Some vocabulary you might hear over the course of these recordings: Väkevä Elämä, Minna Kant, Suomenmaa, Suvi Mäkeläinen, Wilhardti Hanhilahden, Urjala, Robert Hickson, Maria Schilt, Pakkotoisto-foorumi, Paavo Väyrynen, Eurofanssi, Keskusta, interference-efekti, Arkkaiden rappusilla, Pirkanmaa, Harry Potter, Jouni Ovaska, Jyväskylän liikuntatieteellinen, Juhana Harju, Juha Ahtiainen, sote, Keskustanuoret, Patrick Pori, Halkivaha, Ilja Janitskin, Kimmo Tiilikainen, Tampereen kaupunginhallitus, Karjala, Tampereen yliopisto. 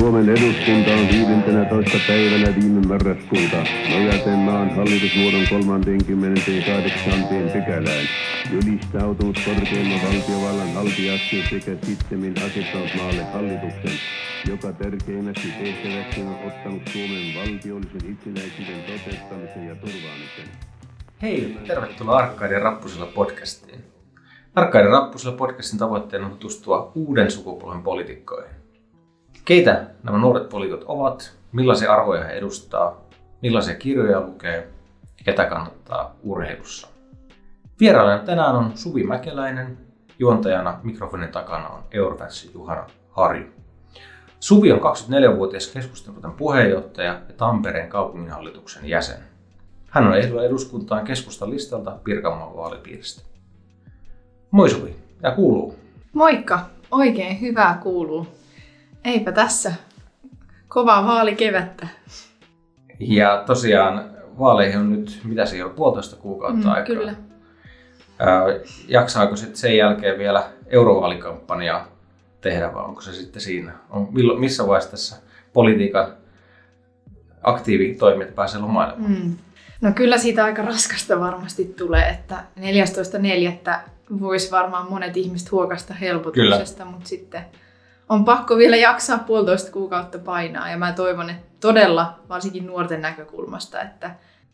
Suomen eduskunta on 15. päivänä viime marraskuuta nojaten maan hallitusmuodon 38. pykälään julistautunut korkeimman valtiovallan haltijaksi sekä sittemmin asettanut maalle hallituksen, joka tärkeimmäksi tehtäväksi on ottanut Suomen valtiollisen itsenäisyyden toteuttamisen ja turvaamisen. Hei, tervetuloa Arkkaiden rappusilla podcastiin. Arkkaiden rappusilla podcastin tavoitteena on tutustua uuden sukupolven poliitikkoihin. Keitä nämä nuoret poliitikot ovat, millaisia arvoja he edustaa, millaisia kirjoja lukee ja ketä kannattaa urheilussa. Vierailena tänään on Suvi Mäkeläinen, juontajana mikrofonin takana on Eurofanssi Juhana Harju. Suvi on 24-vuotias Keskustanuorten puheenjohtaja ja Tampereen kaupunginhallituksen jäsen. Hän on ehdolla eduskuntaan keskustan listalta Pirkanmaan vaalipiiristä. Moi Suvi, mitä kuuluu? Moikka, oikein hyvää kuuluu. Eipä tässä. Kovaa vaalikevättä. Ja tosiaan vaaleihin on nyt, mitä se on, 1,5 kuukautta aikaa. Kyllä. Jaksaako sitten sen jälkeen vielä eurovaalikampanjaa tehdä vai onko se sitten siinä? Missä vaiheessa tässä politiikan aktiivitoimijat pääsee lomailemaan? No kyllä siitä aika raskasta varmasti tulee, että 14.4. voisi varmaan monet ihmiset huokasta helpotuksesta, mutta sitten on pakko vielä jaksaa 1,5 kuukautta painaa ja mä toivon, että todella, varsinkin nuorten näkökulmasta,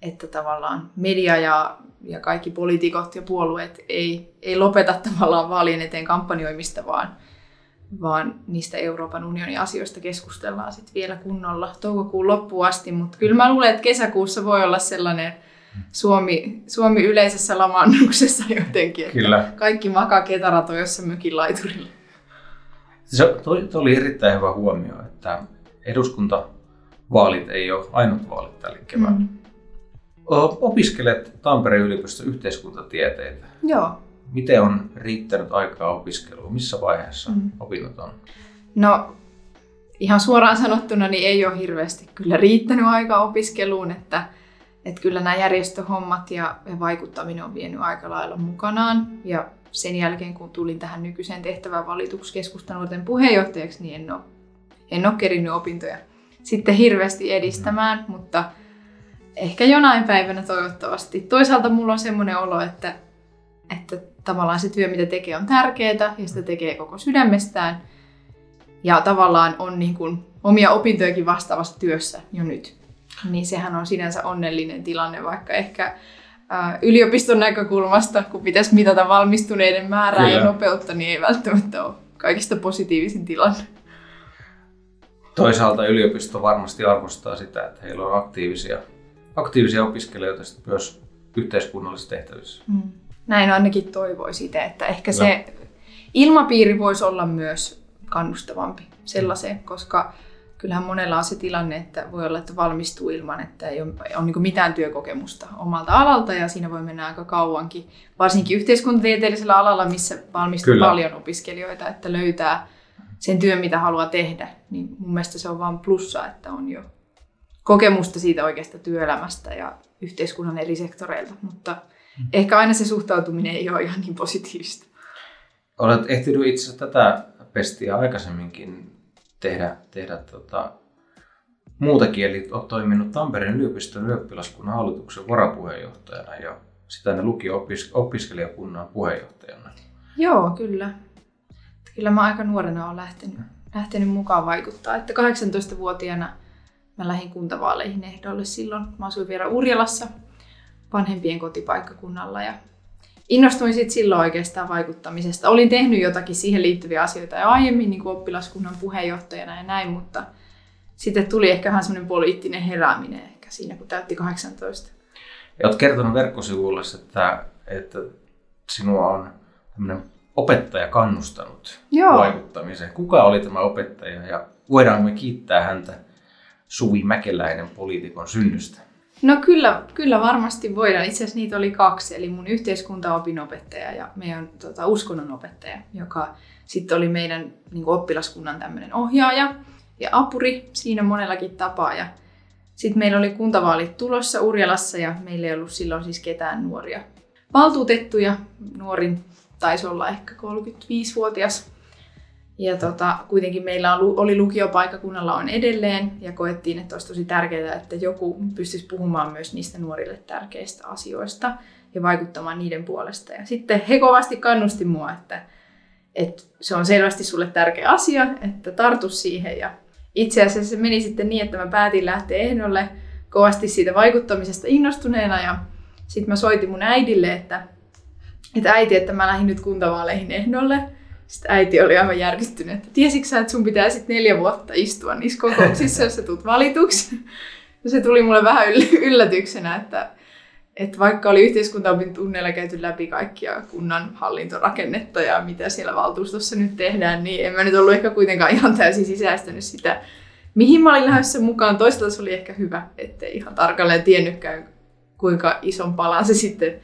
että tavallaan media ja kaikki poliitikot ja puolueet ei lopeta tavallaan vaalien eteen kampanjoimista, vaan niistä Euroopan unionin asioista keskustellaan sitten vielä kunnolla toukokuun loppuun asti. Mutta kyllä mä luulen, että kesäkuussa voi olla sellainen Suomi yleisessä lamaannuksessa jotenkin, että kyllä kaikki makaa ketarat on jossain mökin laiturilla. Se oli erittäin hyvä huomio, että eduskuntavaalit ei ole ainut vaalit tällä keväällä. Opiskelet Tampereen yliopiston yhteiskuntatieteitä. Joo. Miten on riittänyt aikaa opiskeluun? Missä vaiheessa opinnot on? No ihan suoraan sanottuna niin ei ole hirveästi kyllä riittänyt aikaa opiskeluun. Että kyllä nämä järjestöhommat ja vaikuttaminen on vienyt aika lailla mukanaan. Ja sen jälkeen kun tulin tähän nykyiseen tehtävään valituksi Keskustanuorten puheenjohtajaksi, niin en ole kerinnyt opintoja sitten hirveästi edistämään. Mutta ehkä jonain päivänä toivottavasti. Toisaalta mulla on semmoinen olo, että tavallaan se työ, mitä tekee, on tärkeää ja sitä tekee koko sydämestään. Ja tavallaan on niin kuin omia opintojakin vastaavassa työssä jo nyt. Niin sehän on sinänsä onnellinen tilanne, vaikka ehkä yliopiston näkökulmasta, kun pitäisi mitata valmistuneiden määrää ja nopeutta, niin ei välttämättä ole kaikista positiivisin tilanne. Toisaalta yliopisto varmasti arvostaa sitä, että heillä on aktiivisia opiskelijoita myös yhteiskunnallisissa tehtävissä. Näin ainakin toivoisi itse, että ehkä se ilmapiiri voisi olla myös kannustavampi sellaiseen, koska kyllähän monella on se tilanne, että voi olla, että valmistuu ilman, että ei ole niin kuin mitään työkokemusta omalta alalta ja siinä voi mennä aika kauankin, varsinkin yhteiskuntatieteellisellä alalla, missä valmistuu paljon opiskelijoita, että löytää sen työn, mitä haluaa tehdä. Niin mun mielestä se on vaan plussa, että on jo kokemusta siitä oikeasta työelämästä ja yhteiskunnan eri sektoreilta, mutta ehkä aina se suhtautuminen ei ole ihan niin positiivista. Olet ehtinyt itse asiassa tätä pestiä aikaisemminkin tehdä muutakin, eli olet toiminut Tampereen yliopiston ylioppilaskunnan hallituksen varapuheenjohtajana ja sitä ne lukio-opiskelijakunnan puheenjohtajana. Joo, kyllä. Kyllä mä aika nuorena olen lähtenyt mukaan vaikuttaa. Että 18-vuotiaana mä lähdin kuntavaaleihin ehdolle silloin. Mä asuin vielä Urjalassa vanhempien kotipaikkakunnalla ja innostuin sitten silloin oikeastaan vaikuttamisesta. Olin tehnyt jotakin siihen liittyviä asioita jo aiemmin niin kuin oppilaskunnan puheenjohtajana ja näin, mutta sitten tuli ehkä vähän semmoinen poliittinen herääminen ehkä siinä, kun täytti 18. Ja olet kertonut verkkosivuilla, että sinua on tämmöinen opettaja kannustanut vaikuttamiseen. Kuka oli tämä opettaja ja voidaanko me kiittää häntä Suvi Mäkeläinen poliitikon synnystä? No kyllä varmasti voidaan. Itse asiassa niitä oli 2, eli mun yhteiskuntaopin opettaja ja meidän uskonnon opettaja, joka sitten oli meidän niin kuin oppilaskunnan tämmöinen ohjaaja ja apuri siinä monellakin tapaa. Ja sitten meillä oli kuntavaalit tulossa Urjalassa ja meillä ei ollut silloin siis ketään nuoria valtuutettuja. Nuorin taisi olla ehkä 35-vuotias. Ja kuitenkin meillä oli lukiopaikkakunnalla on edelleen ja koettiin, että olisi tosi tärkeää, että joku pystyisi puhumaan myös niistä nuorille tärkeistä asioista ja vaikuttamaan niiden puolesta. Ja sitten he kovasti kannusti mua, että se on selvästi sulle tärkeä asia, että tartu siihen. Ja itse asiassa se meni sitten niin, että mä päätin lähteä ehdolle kovasti siitä vaikuttamisesta innostuneena ja sitten mä soitin mun äidille, että äiti, mä lähdin nyt kuntavaaleihin ehdolle. Sitten äiti oli aivan järkyttynyt, että tiesitkö sä, että sun pitää sitten 4 vuotta istua niissä kokouksissa, jos sä tulet valituksi. Ja se tuli mulle vähän yllätyksenä, että vaikka oli yhteiskuntaopintunneilla käyty läpi kaikkia kunnan hallintorakennetta ja mitä siellä valtuustossa nyt tehdään, niin en mä nyt ollut ehkä kuitenkaan ihan täysin sisäistänyt sitä, mihin mä olin lähdössä mukaan. Toisaalta se oli ehkä hyvä, ettei ihan tarkalleen tiennytkään, kuinka ison palan se sitten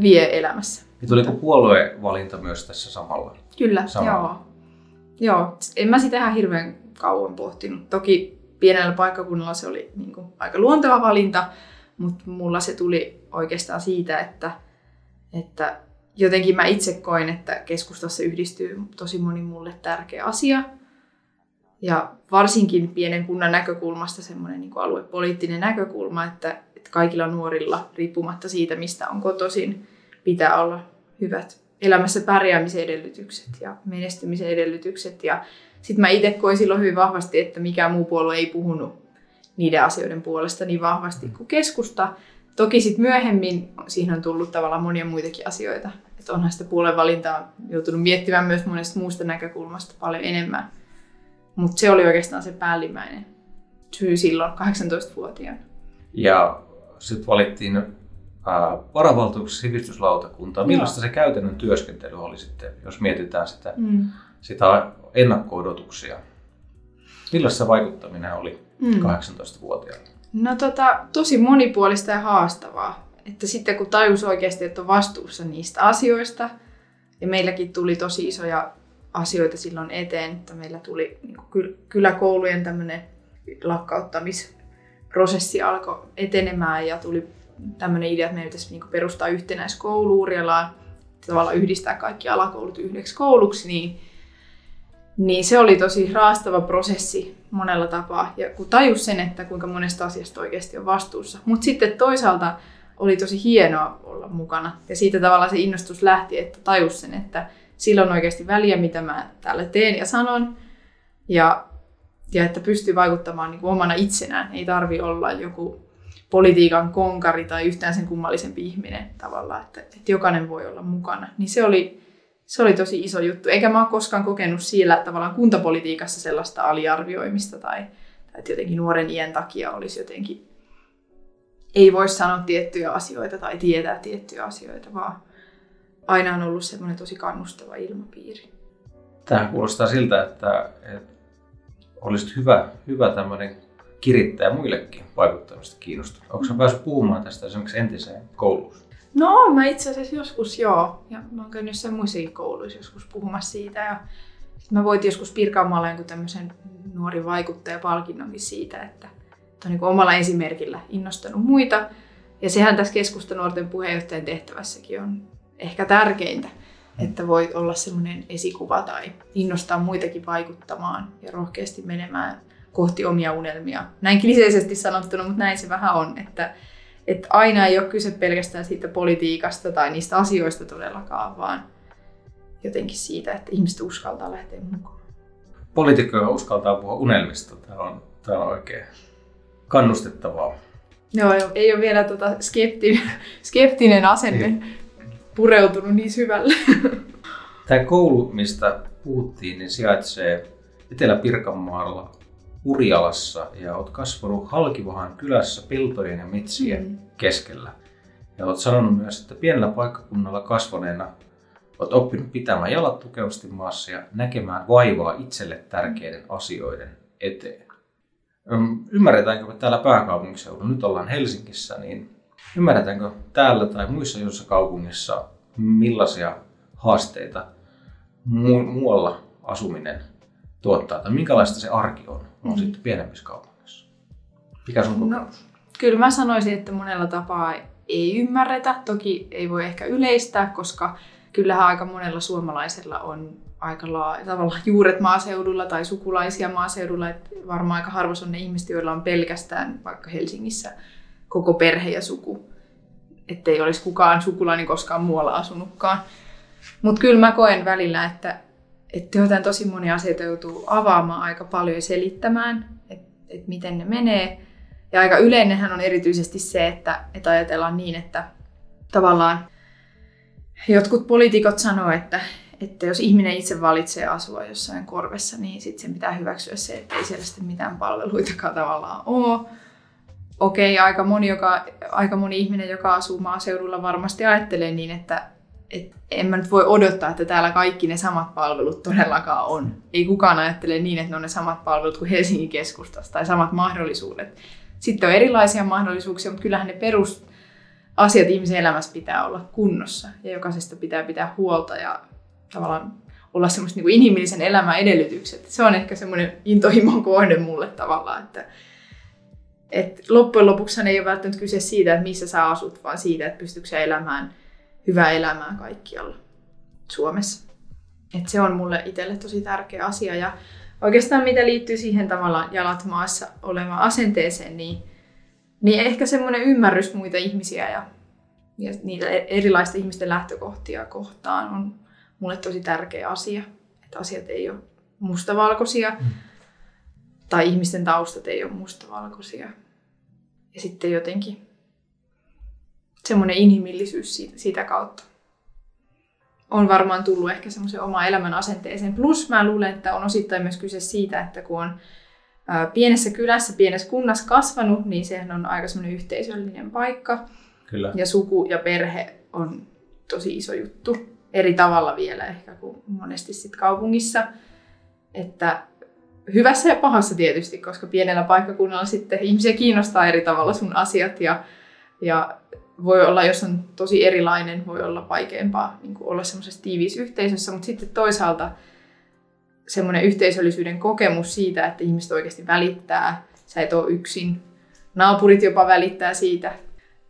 vie elämässä. Ja tuliko puoluevalinta myös tässä samalla? Kyllä, joo. En mä sitä ihan hirveän kauan pohtinut. Toki pienellä paikkakunnalla se oli niin kuin aika luonteva valinta, mutta mulla se tuli oikeastaan siitä, että jotenkin mä itse koin, että Keskustassa yhdistyy tosi moni mulle tärkeä asia. Ja varsinkin pienen kunnan näkökulmasta semmoinen niin kuin aluepoliittinen näkökulma, että kaikilla nuorilla, riippumatta siitä mistä on kotoisin, pitää olla hyvät elämässä pärjäämisen edellytykset ja menestymisen edellytykset. Ja sitten mä itse koin silloin hyvin vahvasti, että mikään muu puolue ei puhunut niiden asioiden puolesta niin vahvasti kuin Keskusta. Toki sitten myöhemmin siihen on tullut tavallaan monia muitakin asioita. Että onhan sitä puoluevalintaa joutunut miettimään myös monesta muusta näkökulmasta paljon enemmän. Mutta se oli oikeastaan se päällimmäinen syy silloin 18-vuotiaana. Ja sitten valittiin varavaltuuksien sivistyslautakuntaa. Millaista se käytännön työskentely oli sitten, jos mietitään sitä ennakko-odotuksia? Millaista vaikuttaminen oli 18-vuotiaana? No tosi monipuolista ja haastavaa. Että sitten kun tajus oikeasti, että on vastuussa niistä asioista, ja meilläkin tuli tosi isoja asioita silloin eteen, että meillä tuli niin kuin kyläkoulujen tämmöinen lakkauttamisprosessi alkoi etenemään ja tuli tämmöinen idea, että meidän pitäisi perustaa yhtenäiskoulu Urjalaan, tavallaan yhdistää kaikki alakoulut yhdeksi kouluksi, niin se oli tosi raastava prosessi monella tapaa. Ja kun tajus sen, että kuinka monesta asiasta oikeasti on vastuussa. Mutta sitten toisaalta oli tosi hienoa olla mukana. Ja siitä tavallaan se innostus lähti, että tajus sen, että sillä on oikeasti väliä, mitä mä täällä teen ja sanon. Ja että pystyy vaikuttamaan niin kuin omana itsenään. Ei tarvitse olla joku politiikan konkari tai yhtään sen kummallisempi ihminen tavallaan, että jokainen voi olla mukana. Niin se oli tosi iso juttu. Eikä mä ole koskaan kokenut siellä tavallaan kuntapolitiikassa sellaista aliarvioimista tai että jotenkin nuoren iän takia olisi jotenkin, ei voi sanoa tiettyjä asioita tai tietää tiettyjä asioita, vaan aina on ollut semmoinen tosi kannustava ilmapiiri. Tämä kuulostaa siltä, että olisi hyvä tämmöinen kirittää muillekin vaikuttamista kiinnostunut. Onko sä päässyt puhumaan tästä esimerkiksi entiseen kouluun? No, mä itse asiassa joskus joo. Ja mä oon käynyt jossain muissakin kouluissa joskus puhumassa siitä. Ja mä voitin joskus Pirkanmaalla jonkun tämmöisen nuori vaikuttajapalkinnonkin siitä, että on niin omalla esimerkillä innostanut muita. Ja sehän tässä Keskustanuorten puheenjohtajan tehtävässäkin on ehkä tärkeintä, että voi olla semmoinen esikuva tai innostaa muitakin vaikuttamaan ja rohkeasti menemään kohti omia unelmia. Näin kliseisesti sanottuna, mutta näin se vähän on, että aina ei ole kyse pelkästään siitä politiikasta tai niistä asioista todellakaan, vaan jotenkin siitä, että ihmiset uskaltaa lähteä mukaan. Poliitikkoja uskaltaa puhua unelmista. Tämä on oikein kannustettavaa. Joo, ei ole vielä skeptinen asenne pureutunut niin syvälle. Tämä koulu, mistä puhuttiin, niin sijaitsee Etelä-Pirkanmaalla Urjalassa ja olet kasvanut Halkivahan kylässä peltojen ja metsien keskellä. Ja olet sanonut myös, että pienellä paikkakunnalla kasvaneena olet oppinut pitämään jalat tukevasti maassa ja näkemään vaivaa itselle tärkeiden asioiden eteen. Ymmärretäänkö me täällä pääkaupunkiseudulla, nyt ollaan Helsingissä, niin ymmärretäänkö täällä tai muissa joissa kaupungissa millaisia haasteita muualla asuminen tuottaa, tai minkälaista se arki on sitten pienemmissä kaupungeissa? Mikä sun kokemus? No, kyllä mä sanoisin, että monella tapaa ei ymmärretä. Toki ei voi ehkä yleistää, koska kyllähän aika monella suomalaisella on aika tavallaan juuret maaseudulla tai sukulaisia maaseudulla. Että varmaan aika harvoissa on ne ihmiset, joilla on pelkästään vaikka Helsingissä koko perhe ja suku. Ettei olisi kukaan sukulainen koskaan muualla asunutkaan. Mutta kyllä mä koen välillä, että jotain tosi monia asioita joutuu avaamaan aika paljon ja selittämään, että miten ne menee. Ja aika yleinenhän on erityisesti se, että ajatellaan niin, että tavallaan jotkut poliitikot sanoo, että jos ihminen itse valitsee asua jossain korvessa, niin sitten sen pitää hyväksyä se, että ei siellä sitten mitään palveluitakaan tavallaan ole. Okei, aika moni ihminen, joka asuu maaseudulla, varmasti ajattelee niin, että en mä nyt voi odottaa, että täällä kaikki ne samat palvelut todellakaan on. Ei kukaan ajattele niin, että ne on ne samat palvelut kuin Helsingin keskustassa tai samat mahdollisuudet. Sitten on erilaisia mahdollisuuksia, mutta kyllähän ne perusasiat ihmisen elämässä pitää olla kunnossa ja jokaisesta pitää pitää huolta ja tavallaan olla semmoista niin kuin inhimillisen elämän edellytykset. Se on ehkä semmoinen intohimon kohde mulle tavallaan, että loppujen lopuksi ei ole välttämättä kyse siitä, että missä sä asut, vaan siitä, että pystytkö sä elämään hyvää elämää kaikkialla Suomessa. Et se on mulle itselle tosi tärkeä asia. Ja oikeastaan mitä liittyy siihen tavallaan jalat maassa olevaan asenteeseen, niin ehkä semmoinen ymmärrys muita ihmisiä ja niitä erilaista ihmisten lähtökohtia kohtaan on mulle tosi tärkeä asia. Että asiat ei ole mustavalkoisia tai ihmisten taustat ei ole mustavalkoisia. Ja sitten jotenkin semmoinen inhimillisyys sitä kautta on varmaan tullut ehkä semmoisen oman elämän asenteeseen. Plus mä luulen, että on osittain myös kyse siitä, että kun on pienessä kylässä, pienessä kunnassa kasvanut, niin sehän on aika semmoinen yhteisöllinen paikka. Kyllä. Ja suku ja perhe on tosi iso juttu. Eri tavalla vielä ehkä kuin monesti sit kaupungissa. Että hyvässä ja pahassa tietysti, koska pienellä paikkakunnalla sitten ihmisiä kiinnostaa eri tavalla sun asiat ja voi olla, jos on tosi erilainen, voi olla vaikeampaa niin kuin olla semmoisessa tiiviissä yhteisössä, mutta sitten toisaalta semmoinen yhteisöllisyyden kokemus siitä, että ihmiset oikeasti välittää, sä et ole yksin. Naapurit jopa välittää siitä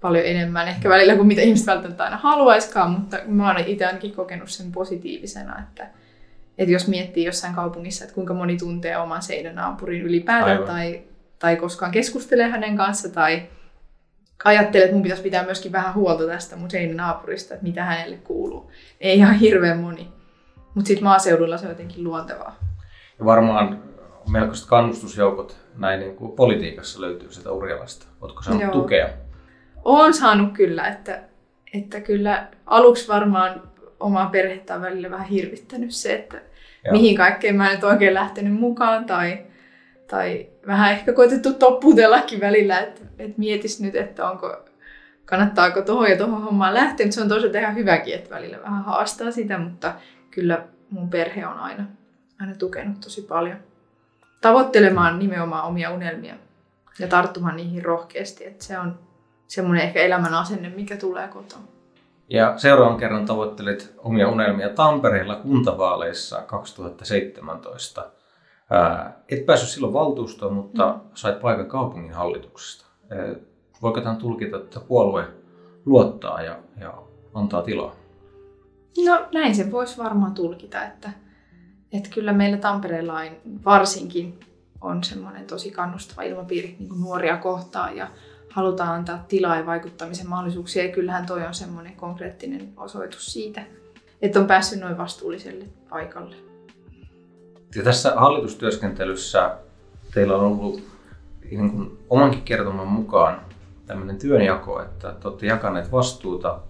paljon enemmän ehkä välillä kuin mitä ihmiset välttämättä aina haluaisikaan, mutta mä oon itse ainakin kokenut sen positiivisena, että jos miettii jossain kaupungissa, että kuinka moni tuntee oman seinänaapurin ylipäätään tai koskaan keskustelee hänen kanssa tai ajattelin, että mun pitäisi pitää myöskin vähän huolta tästä mun seinänaapurista, että mitä hänelle kuuluu. Ei ihan hirveän moni, mutta sitten maaseudulla se on jotenkin luontevaa. Ja varmaan melkoiset kannustusjoukot näin niin kuin politiikassa löytyy sitä Urjalasta. Ootko saanut tukea? Oon saanut kyllä, että kyllä aluksi varmaan omaa perhettä on välillä vähän hirvittänyt se, että mihin kaikkeen mä en nyt oikein lähtenyt mukaan tai vähän ehkä koitettu toppuutellakin välillä, että mietis nyt, että kannattaako tuohon ja tuohon hommaan lähteä. Mutta se on toisaalta ihan hyväkin, että välillä vähän haastaa sitä, mutta kyllä mun perhe on aina tukenut tosi paljon. Tavoittelemaan nimenomaan omia unelmia ja tarttumaan niihin rohkeasti. Että se on semmoinen ehkä elämän asenne, mikä tulee kotoa. Ja seuraavan kerran tavoittelet omia unelmia Tampereella kuntavaaleissa 2017. Et päässyt silloin valtuustoon, mutta sait paikan kaupunginhallituksesta. Voiko tämän tulkita, että puolue luottaa ja antaa tilaa? No näin se voisi varmaan tulkita, että kyllä meillä Tampereella varsinkin on semmoinen tosi kannustava ilmapiiri niin kuin nuoria kohtaan ja halutaan antaa tilaa ja vaikuttamisen mahdollisuuksia. Ja kyllähän toi on semmoinen konkreettinen osoitus siitä, että on päässyt noin vastuulliselle paikalle. Ja tässä hallitustyöskentelyssä teillä on ollut niin kuin omankin kertoman mukaan tämmöinen työnjako, että te olette jakaneet vastuuta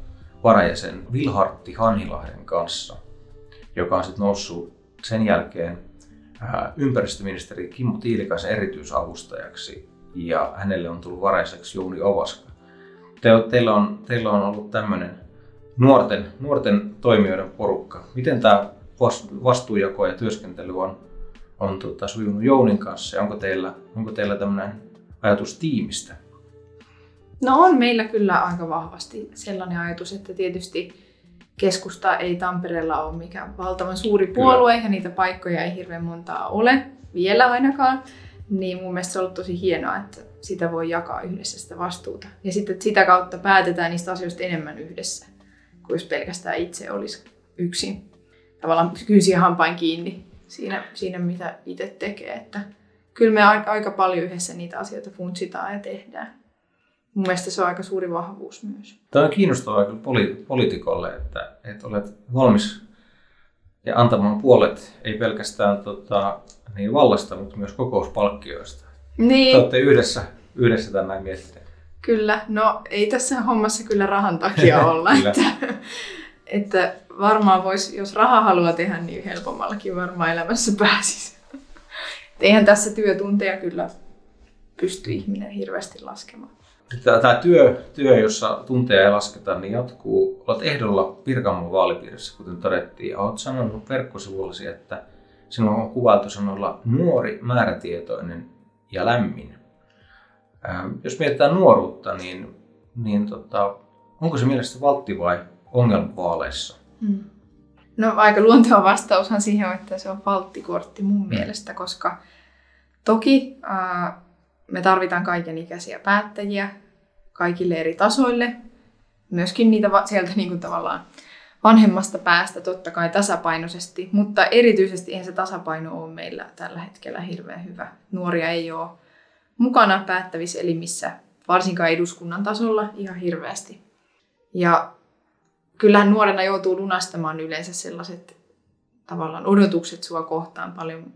varajäsen Wilhardti Hanhilahden kanssa, joka on sitten noussut sen jälkeen ympäristöministeri Kimmo Tiilikaisen erityisavustajaksi ja hänelle on tullut varajäseksi Jouni Ovaska. Teillä on ollut tämmöinen nuorten toimijoiden porukka. Miten tämä vastuujako ja työskentely on sujunut Jounin kanssa ja onko teillä tämmöinen ajatus tiimistä? No on meillä kyllä aika vahvasti sellainen ajatus, että tietysti keskusta ei Tampereella ole mikään valtavan suuri puolue ja niitä paikkoja ei hirveän montaa ole vielä ainakaan, niin mun mielestä se on ollut tosi hienoa, että sitä voi jakaa yhdessä sitä vastuuta ja sitten sitä kautta päätetään niistä asioista enemmän yhdessä kuin jos pelkästään itse olisi yksin. Tavallaan kynsiä hampain kiinni siinä mitä itse tekee. Että kyllä me aika paljon yhdessä niitä asioita funtsitaan ja tehdään. Mun mielestä se on aika suuri vahvuus myös. Tämä on kiinnostavaa kyllä poliitikolle, että olet valmis ja antamaan puolet, ei pelkästään niin vallasta, mutta myös kokouspalkkioista. Niin. Te olette yhdessä tämän miettineet. Kyllä, no ei tässä hommassa kyllä rahan takia olla. Että varmaan voisi, jos raha haluaa tehdä, niin helpommallakin varmaan elämässä pääsisi. Eihän tässä työtunteja kyllä pysty ihminen hirveästi laskemaan. Tämä työ, jossa tunteja ei lasketa, niin jatkuu. Olet ehdolla Pirkanmaan vaalipiirissä, kuten todettiin. Olet sanonut verkkosivuillasi, että sinun on kuvailtu sanoilla nuori, määrätietoinen ja lämmin. Jos mietitään nuoruutta, niin onko se mielestäsi valtti vai ongelma vaaleissa? No aika luonteva vastaushan siihen on, että se on valttikortti mun mielestä, koska toki me tarvitaan kaikenikäisiä päättäjiä kaikille eri tasoille. Myöskin niitä sieltä niin kuin tavallaan vanhemmasta päästä totta kai tasapainoisesti, mutta erityisesti eihän se tasapaino ole meillä tällä hetkellä hirveän hyvä. Nuoria ei ole mukana päättävissä elimissä, varsinkaan eduskunnan tasolla ihan hirveästi. Ja kyllähän nuorena joutuu lunastamaan yleensä sellaiset tavallaan odotukset sua kohtaan paljon.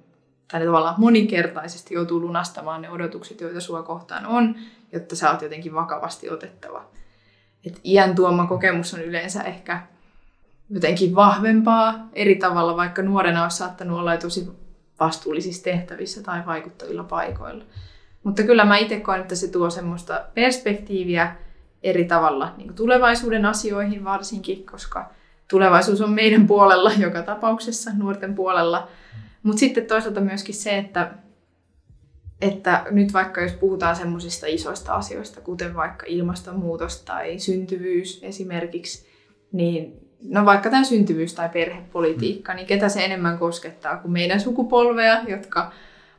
Tai tavallaan moninkertaisesti joutuu lunastamaan ne odotukset, joita sua kohtaan on, jotta sä oot jotenkin vakavasti otettava. Et iän tuoma kokemus on yleensä ehkä jotenkin vahvempaa eri tavalla, vaikka nuorena olisi saattanut olla tosi vastuullisissa tehtävissä tai vaikuttavilla paikoilla. Mutta kyllä mä itse koen, että se tuo semmoista perspektiiviä eri tavalla niin kuin tulevaisuuden asioihin varsinkin, koska tulevaisuus on meidän puolella joka tapauksessa, nuorten puolella. Mutta sitten toisaalta myöskin se, että nyt vaikka jos puhutaan semmoisista isoista asioista, kuten vaikka ilmastonmuutos tai syntyvyys esimerkiksi, niin no vaikka tämä syntyvyys tai perhepolitiikka, niin ketä se enemmän koskettaa kuin meidän sukupolvea, jotka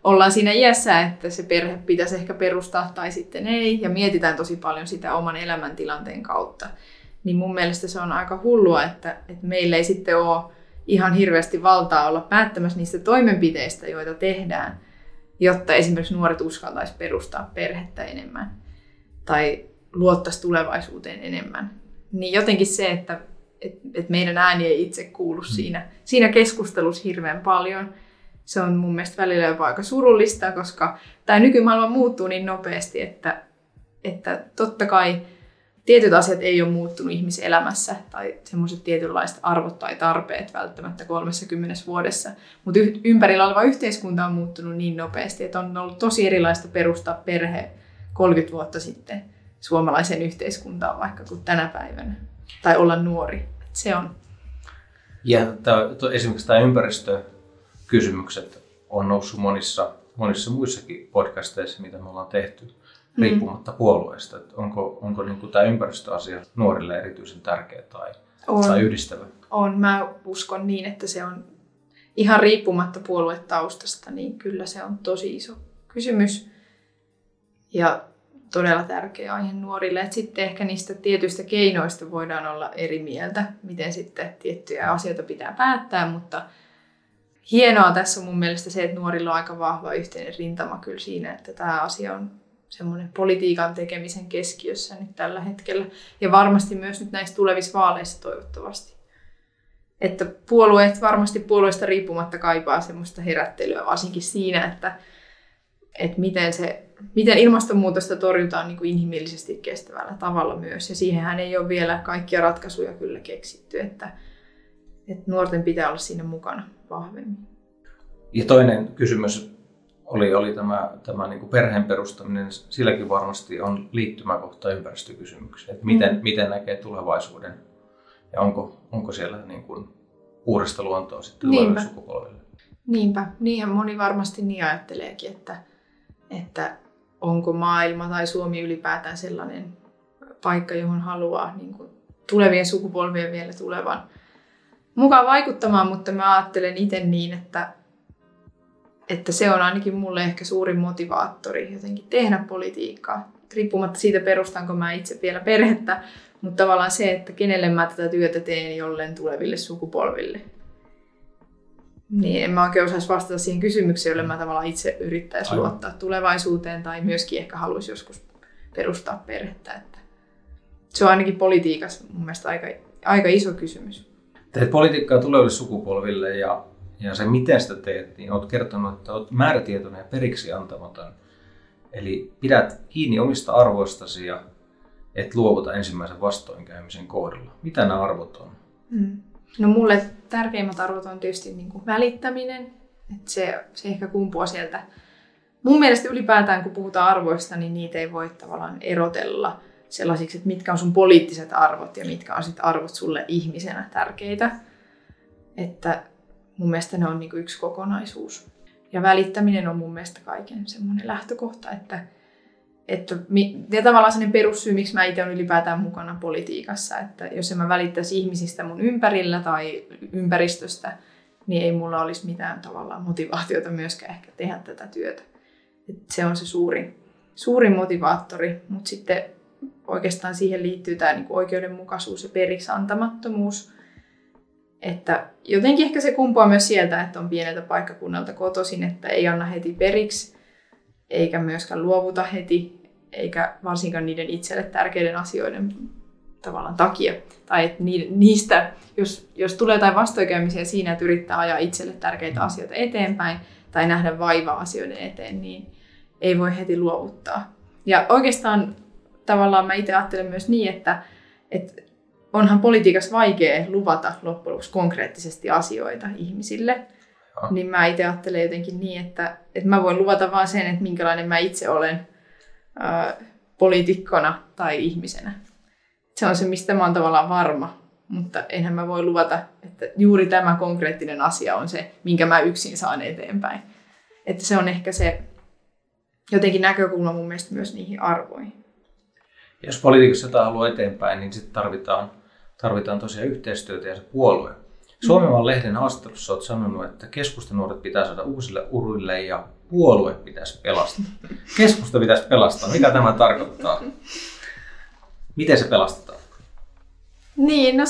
ollaan siinä iässä, että se perhe pitäisi ehkä perustaa tai sitten ei, ja mietitään tosi paljon sitä oman elämäntilanteen kautta. Niin mun mielestä se on aika hullua, että meillä ei sitten ole ihan hirveästi valtaa olla päättämässä niistä toimenpiteistä, joita tehdään, jotta esimerkiksi nuoret uskaltaisi perustaa perhettä enemmän tai luottaisi tulevaisuuteen enemmän. Niin jotenkin se, että meidän ääni ei itse kuulu siinä keskustelussa hirveän paljon. Se on mun mielestä välillä jopa aika surullista, koska tämä nykymaailma muuttuu niin nopeasti, että totta kai tietyt asiat ei ole muuttunut ihmisen elämässä tai semmoiset tietynlaiset arvot tai tarpeet välttämättä 30 vuodessa. Mutta ympärillä oleva yhteiskunta on muuttunut niin nopeasti, että on ollut tosi erilaista perustaa perhe 30 vuotta sitten suomalaiseen yhteiskuntaan vaikka kuin tänä päivänä. Tai olla nuori. Se on. Ja esimerkiksi tämä ympäristökysymykset on noussut monissa muissakin podcasteissa, mitä me ollaan tehty. Riippumatta puolueesta, että onko niin tämä ympäristöasia nuorille erityisen tärkeä tai yhdistävä? On. Mä uskon niin, että se on ihan riippumatta puoluetaustasta, niin kyllä se on tosi iso kysymys ja todella tärkeä aihe nuorille. Et sitten ehkä niistä tietyistä keinoista voidaan olla eri mieltä, miten sitten tiettyjä asioita pitää päättää, mutta hienoa tässä on mun mielestä se, että nuorilla on aika vahva yhteinen rintama kyllä siinä, että tämä asia on semmoinen politiikan tekemisen keskiössä nyt tällä hetkellä. Ja varmasti myös nyt näissä tulevissa vaaleissa toivottavasti. Että puolueet varmasti puolueesta riippumatta kaipaa semmoista herättelyä, varsinkin siinä, että miten ilmastonmuutosta torjutaan niin kuin inhimillisesti kestävällä tavalla myös. Ja siihenhän ei ole vielä kaikkia ratkaisuja kyllä keksitty, että nuorten pitää olla siinä mukana vahvemmin. Ja toinen kysymys oli tämä niin kuin perheen perustaminen, silläkin varmasti on liittymäkohta ympäristökysymyksiä. Että miten näkee tulevaisuuden ja onko siellä niin kuin puhdasta luontoa sitten tuleville sukupolville? Niinpä, niinhän moni varmasti niin ajatteleekin, että onko maailma tai Suomi ylipäätään sellainen paikka, johon haluaa niin kuin tulevien sukupolvien vielä tulevan mukaan vaikuttamaan, mutta mä ajattelen itse niin, että se on ainakin mulle ehkä suuri motivaattori jotenkin tehdä politiikkaa. riippumatta siitä perustanko mä itse vielä perhettä, mutta tavallaan se, että kenelle mä tätä työtä teen jolleen tuleville sukupolville. Niin en mä oikein osaisi vastata siihen kysymykseen, jolle mä tavallaan itse yrittäisi luottaa tulevaisuuteen tai myöskin ehkä haluaisi joskus perustaa perhettä. Että se on ainakin politiikassa mun mielestä aika iso kysymys. Teet politiikkaa tuleville sukupolville ja se miten sitä teet, niin olet kertonut, että olet määrätietoinen ja periksi antamaton. Eli pidät kiinni omista arvoistasi ja et luovuta ensimmäisen vastoinkäymisen kohdalla. Mitä nämä arvot on? No mulle tärkeimmät arvot on tietysti niin kuin välittäminen. Että se ehkä kumpuaa sieltä. Mun mielestä ylipäätään kun puhutaan arvoista, niin niitä ei voi tavallaan erotella sellaisiksi, että mitkä on sun poliittiset arvot ja mitkä on sit arvot sulle ihmisenä tärkeitä. Että mun mielestä ne on niin kuin yksi kokonaisuus. Ja välittäminen on mun mielestä kaiken semmoinen lähtökohta, että tavallaan sellainen perussyy, miksi mä itse olen ylipäätään mukana politiikassa, että jos en mä välittäisi ihmisistä mun ympärillä tai ympäristöstä, niin ei mulla olisi mitään tavallaan motivaatiota myöskään ehkä tehdä tätä työtä. Et se on se suurin motivaattori, mutta sitten oikeastaan siihen liittyy tämä niinku oikeudenmukaisuus ja periksi antamattomuus. Että jotenkin ehkä se kumpuaa myös sieltä, että on pieneltä paikkakunnalta kotoisin, että ei anna heti periksi, eikä myöskään luovuta heti, eikä varsinkaan niiden itselle tärkeiden asioiden tavallaan takia. Tai että niistä, jos tulee jotain vastoinkäymisiä siinä, että yrittää ajaa itselle tärkeitä asioita eteenpäin tai nähdä vaivaa asioiden eteen, niin ei voi heti luovuttaa. Ja oikeastaan tavallaan mä itse ajattelen myös niin, että onhan politiikassa vaikea luvata loppujen lopuksi konkreettisesti asioita ihmisille. Niin mä itse ajattelen jotenkin niin, että mä voin luvata vaan sen, että minkälainen mä itse olen poliitikkona tai ihmisenä. Se on se, mistä mä oon tavallaan varma, mutta enhän mä voi luvata, että juuri tämä konkreettinen asia on se, minkä mä yksin saan eteenpäin. Että se on ehkä se jotenkin näkökulma mun mielestä myös niihin arvoihin. Jos politiikassa jotain haluaa eteenpäin, niin sitten tarvitaan tosiaan yhteistyötä ja se puolue. Suomenmaan lehden haastattelussa olet sanonut, että Keskustanuoret pitää saada uusille uruille ja puolue pitäisi pelastaa. Keskusta pitäisi pelastaa. Mitä tämä tarkoittaa? Miten se pelastetaan? Niin, no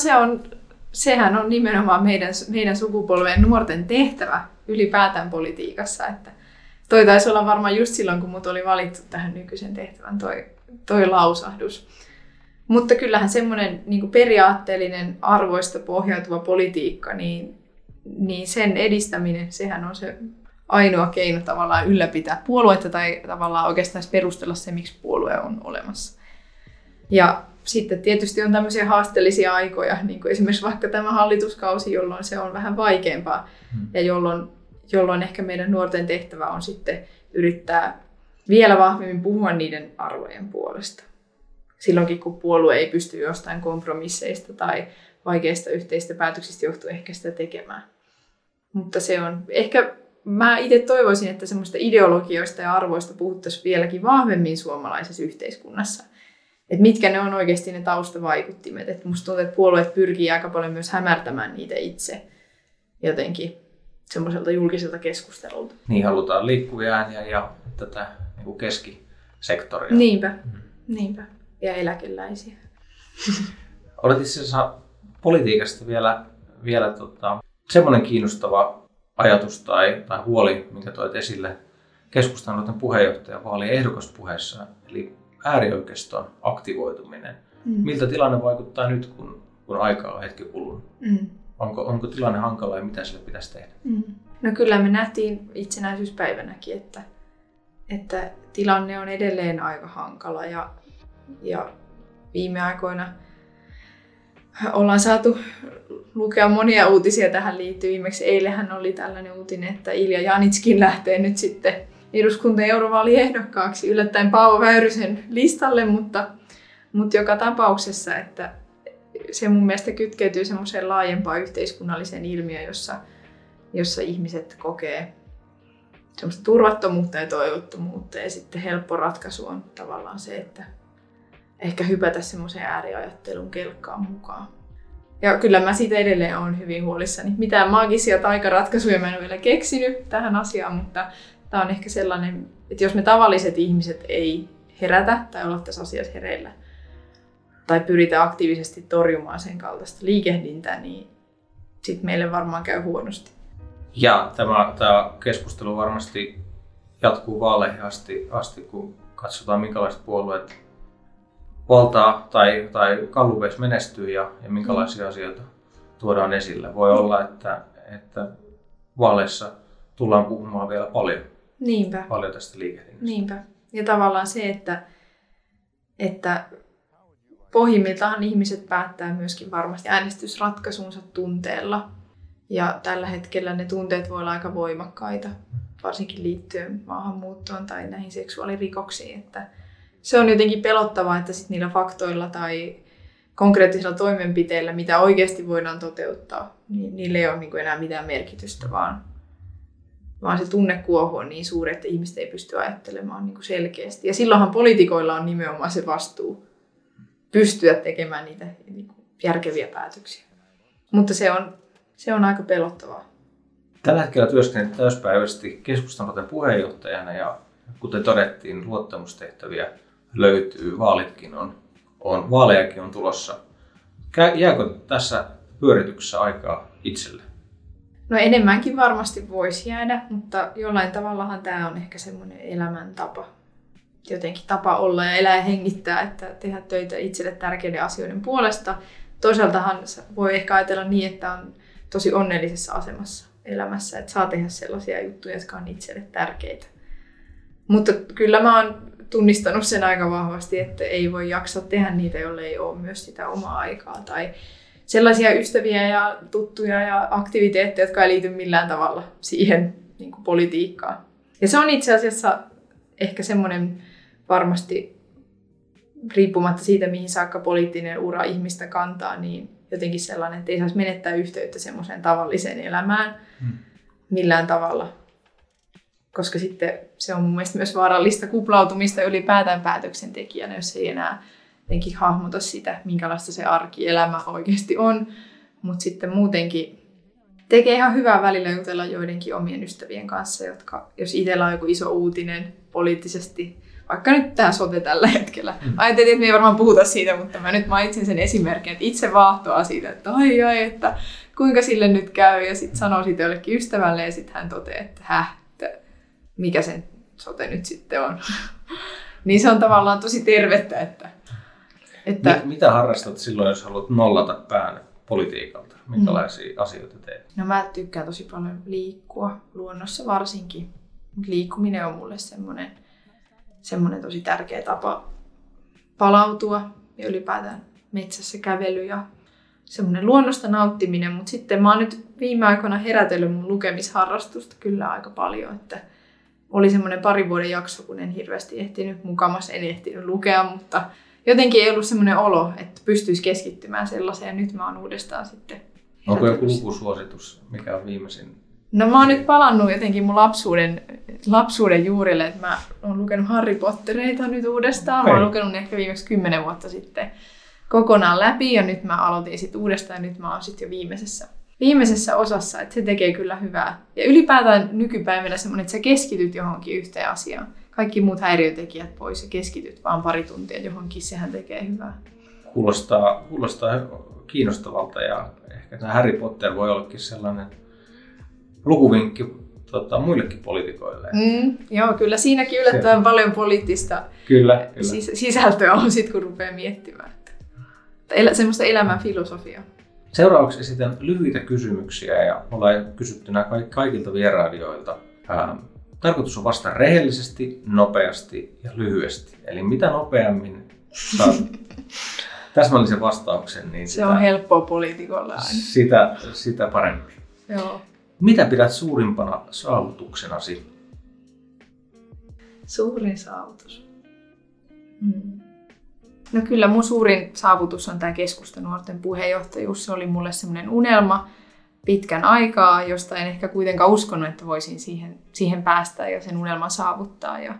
sehän on nimenomaan meidän sukupolven nuorten tehtävä ylipäätään politiikassa. Että toi taisi olla varmaan just silloin, kun mut oli valittu tähän nykyisen tehtävän toi lausahdus. Mutta kyllähän semmoinen niin periaatteellinen arvoista pohjautuva politiikka, niin sen edistäminen, sehän on se ainoa keino tavallaan ylläpitää puoluetta tai tavallaan oikeastaan perustella se, miksi puolue on olemassa. Ja sitten tietysti on tämmöisiä haasteellisia aikoja, niin kuin esimerkiksi vaikka tämä hallituskausi, jolloin se on vähän vaikeampaa ja jolloin ehkä meidän nuorten tehtävä on sitten yrittää vielä vahvemmin puhua niiden arvojen puolesta. Silloinkin, kun puolue ei pysty jostain kompromisseista tai vaikeista yhteisistä päätöksistä johtuu ehkä sitä tekemään. Mutta se on ehkä, mä itse toivoisin, että semmoista ideologioista ja arvoista puhuttaisiin vieläkin vahvemmin suomalaisessa yhteiskunnassa. Että mitkä ne on oikeasti ne taustavaikuttimet. Että musta tuntuu, että puolueet pyrkii aika paljon myös hämärtämään niitä itse jotenkin semmoiselta julkiselta keskustelulta. Niin halutaan liikkuvia ääniä ja tätä niin kuin keskisektoria. Niinpä. Ja eläkeläisiä. Olet itse asiassa politiikasta vielä semmoinen kiinnostava ajatus tai huoli, minkä toit esille Keskustanuorten puheenjohtajan vaali- ja ehdokaspuheessa, eli äärioikeiston aktivoituminen. Miltä tilanne vaikuttaa nyt, kun aikaa on hetki kulunut? Onko tilanne hankala ja mitä sille pitäisi tehdä? No kyllä me nähtiin itsenäisyyspäivänäkin, että tilanne on edelleen aika hankala ja viime aikoina ollaan saatu lukea monia uutisia tähän liittyen. Viimeksi eilenhän oli tällainen uutinen, että Ilja Janitskin lähtee nyt sitten eduskunta- ja eurovaalie-ehdokkaaksi yllättäen Paavo Väyrysen listalle, mutta joka tapauksessa, että se mun mielestä kytkeytyy semmoiseen laajempaan yhteiskunnalliseen ilmiöön, jossa ihmiset kokee semmoista turvattomuutta ja toivottomuutta ja sitten helppo ratkaisu on tavallaan se, että ehkä hypätä semmoiseen ääriajattelun kelkkaan mukaan. Ja kyllä mä siitä edelleen olen hyvin huolissani. Mitään maagisia taikaratkaisuja mä en ole vielä keksinyt tähän asiaan, mutta tämä on ehkä sellainen, että jos me tavalliset ihmiset ei herätä tai olla tässä asiassa hereillä tai pyritä aktiivisesti torjumaan sen kaltaista liikehdintää, niin sitten meille varmaan käy huonosti. Ja tämä keskustelu varmasti jatkuu vaaleihin asti, kun katsotaan minkälaiset puolueet valtaa tai gallupeissa menestyy ja minkälaisia asioita tuodaan esille. Voi olla, että vaaleissa tullaan puhumaan vielä paljon tästä liikehdinnästä. Niinpä. Ja tavallaan se, että pohjimmiltaan ihmiset päättää myöskin varmasti äänestysratkaisunsa tunteella. Ja tällä hetkellä ne tunteet voi olla aika voimakkaita, varsinkin liittyen maahanmuuttoon tai näihin seksuaalirikoksiin. Että se on jotenkin pelottavaa, että sit niillä faktoilla tai konkreettisilla toimenpiteillä, mitä oikeasti voidaan toteuttaa, niin niillä ei ole niin kuin enää mitään merkitystä, vaan se tunnekuohu on niin suuri, että ihmiset ei pysty ajattelemaan niin kuin selkeästi. Ja silloinhan poliitikoilla on nimenomaan se vastuu pystyä tekemään niitä niin kuin järkeviä päätöksiä. Mutta se on aika pelottavaa. Tällä hetkellä työskentelen täyspäiväisesti Keskustanuorten puheenjohtajana ja kuten todettiin, luottamustehtäviä löytyy, vaalejakin on tulossa. Jääkö tässä pyörityksessä aikaa itselle? No enemmänkin varmasti voisi jäädä, mutta jollain tavallahan tämä on ehkä semmoinen elämäntapa. Jotenkin tapa olla ja elää ja hengittää, että tehdä töitä itselle tärkeiden asioiden puolesta. Toisaaltahan voi ehkä ajatella niin, että on tosi onnellisessa asemassa elämässä, että saa tehdä sellaisia juttuja, jotka on itselle tärkeitä. Mutta kyllä mä oon tunnistanut sen aika vahvasti, että ei voi jaksaa tehdä niitä, jolle ei ole myös sitä omaa aikaa. Tai sellaisia ystäviä ja tuttuja ja aktiviteetteja, jotka ei liity millään tavalla siihen niin kuin politiikkaan. Ja se on itse asiassa ehkä semmoinen varmasti, riippumatta siitä, mihin saakka poliittinen ura ihmistä kantaa, niin jotenkin sellainen, että ei saisi menettää yhteyttä semmoiseen tavalliseen elämään millään tavalla. Koska sitten se on mun mielestä myös vaarallista kuplautumista ylipäätään päätöksentekijänä, jos ei enää jotenkin hahmota sitä, minkälaista se arkielämä oikeasti on. Mutta sitten muutenkin tekee ihan hyvää välillä jutella joidenkin omien ystävien kanssa, jotka, jos itsellä on joku iso uutinen poliittisesti, vaikka nyt tämä sote tällä hetkellä. Ajattelin, että me ei varmaan puhuta siitä, mutta mä nyt mainitsin sen esimerkin, että itse vaahtoaa siitä, että ai, että kuinka sille nyt käy. Ja sitten sanoo siitä jollekin ystävälle ja sitten hän toteaa, että mikä sen sote nyt sitten on. Niin se on tavallaan tosi tervettä, että... Mitä harrastat silloin, jos haluat nollata pään politiikalta? Minkälaisia asioita teet? No mä tykkään tosi paljon liikkua, luonnossa varsinkin. Liikkuminen on mulle semmoinen tosi tärkeä tapa palautua ja ylipäätään metsässä kävely ja semmoinen luonnosta nauttiminen. Mutta sitten mä oon nyt viime aikoina herätellyt mun lukemisharrastusta kyllä aika paljon, että oli semmoinen 2 vuoden jakso, kun en hirveästi ehtinyt, mukamas en ehtinyt lukea, mutta jotenkin ei ollut semmoinen olo, että pystyisi keskittymään sellaiseen, ja nyt mä oon uudestaan sitten herätellyt. Onko joku lukusuositus, mikä on viimeisin? No mä oon nyt palannut jotenkin mun lapsuuden juurille, että mä oon lukenut Harry Pottereita nyt uudestaan. Mä oon lukenut ne ehkä viimeksi 10 vuotta sitten kokonaan läpi, ja nyt mä aloitin sitten uudestaan, ja nyt mä oon sitten jo viimeisessä osassa, että se tekee kyllä hyvää. Ja ylipäätään nykypäivänä semmoinen, että sä keskityt johonkin yhteen asiaan. Kaikki muut häiriötekijät pois ja keskityt vaan pari tuntia johonkin, sehän tekee hyvää. Kuulostaa kiinnostavalta ja ehkä tämä Harry Potter voi ollakin sellainen lukuvinkki muillekin poliitikoille. Joo, kyllä siinäkin yllättävän paljon poliittista kyllä. Sisältöä on sitten, kun rupeaa miettimään. Semmoista elämän filosofiaa. Seuraavaksi esitän lyhyitä kysymyksiä ja me ollaan kysytty nämä kaikilta vierailijoilta. Tarkoitus on vastata rehellisesti, nopeasti ja lyhyesti. Eli mitä nopeammin saat täsmällisen vastauksen, niin se on helppoa poliitikolla aina. Sitä paremmin. Joo. Mitä pidät suurimpana saavutuksenasi? Suurin saavutus? No kyllä mun suurin saavutus on tämä Keskustanuorten puheenjohtajuus. Se oli mulle semmoinen unelma pitkän aikaa, josta en ehkä kuitenkaan uskonut, että voisin siihen päästä ja sen unelman saavuttaa. Ja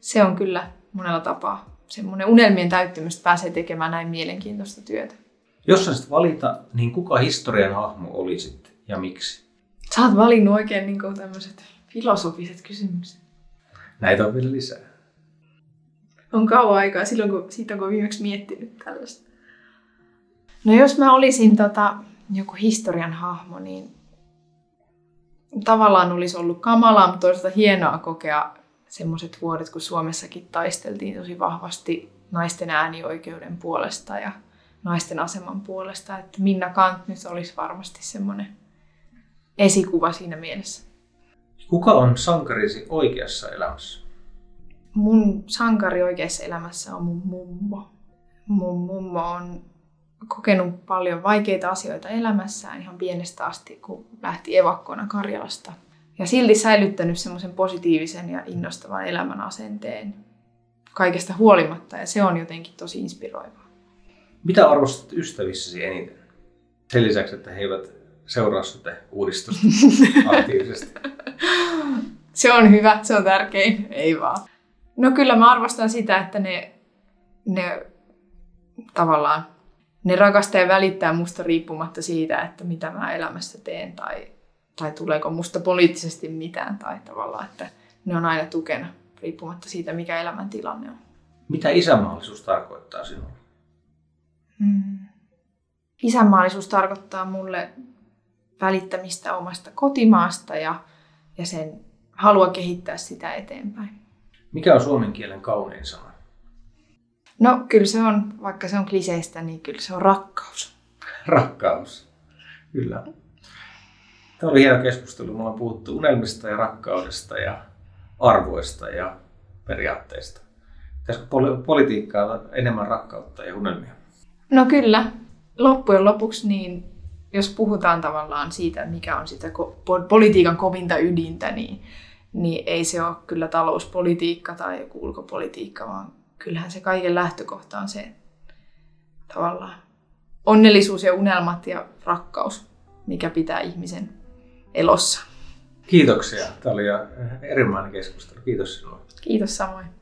se on kyllä monella tapaa semmoinen unelmien täyttymys, että pääsee tekemään näin mielenkiintoista työtä. Jos saisit valita, niin kuka historian hahmo olisit ja miksi? Sä oot valinnut oikein niin tämmöiset filosofiset kysymykset. Näitä on vielä lisää. on kauan aikaa silloin, kun siitä on viimeksi miettinyt tällaista. No jos mä olisin joku historian hahmo, niin tavallaan olisi ollut kamalaa, mutta toisaalta hienoa kokea semmoiset vuodet, kun Suomessakin taisteltiin tosi vahvasti naisten äänioikeuden puolesta ja naisten aseman puolesta. Että Minna Kant nyt olisi varmasti semmoinen esikuva siinä mielessä. Kuka on sankarisi oikeassa elämässä? Mun sankari oikeassa elämässä on mun mummo. Mun mummo on kokenut paljon vaikeita asioita elämässään ihan pienestä asti, kun lähti evakkona Karjalasta. Ja silti säilyttänyt semmoisen positiivisen ja innostavan elämän asenteen kaikesta huolimatta. Ja se on jotenkin tosi inspiroivaa. Mitä arvostat ystävissäsi eniten? Sen lisäksi, että he eivät seuraa sote-uudistusta aktiivisesti. Se on hyvä, se on tärkein, ei vaan. No kyllä mä arvostan sitä, että ne tavallaan ne rakastaa ja välittää musta riippumatta siitä, että mitä mä elämässä teen tai tuleeko musta poliittisesti mitään tai tavallaan, että ne on aina tukena riippumatta siitä, mikä elämän tilanne on. Mitä isänmaallisuus tarkoittaa sinulle? Isänmaallisuus tarkoittaa mulle välittämistä omasta kotimaasta ja sen halua kehittää sitä eteenpäin. Mikä on suomen kielen kaunein sana? No kyllä se on, vaikka se on kliseistä, niin kyllä se on rakkaus. Rakkaus, kyllä. Tämä oli hieno keskustelu. Me ollaan puhuttu unelmista ja rakkaudesta ja arvoista ja periaatteista. Pitäisikö politiikkaa enemmän rakkautta ja unelmia? No kyllä. Loppujen lopuksi, niin jos puhutaan tavallaan siitä, mikä on sitä politiikan kovinta ydintä, niin ei se ole kyllä talouspolitiikka tai joku ulkopolitiikka, vaan kyllähän se kaiken lähtökohta on se tavallaan onnellisuus ja unelmat ja rakkaus, mikä pitää ihmisen elossa. Kiitoksia. Tämä oli erilainen keskustelu. Kiitos sinulle. Kiitos samoin.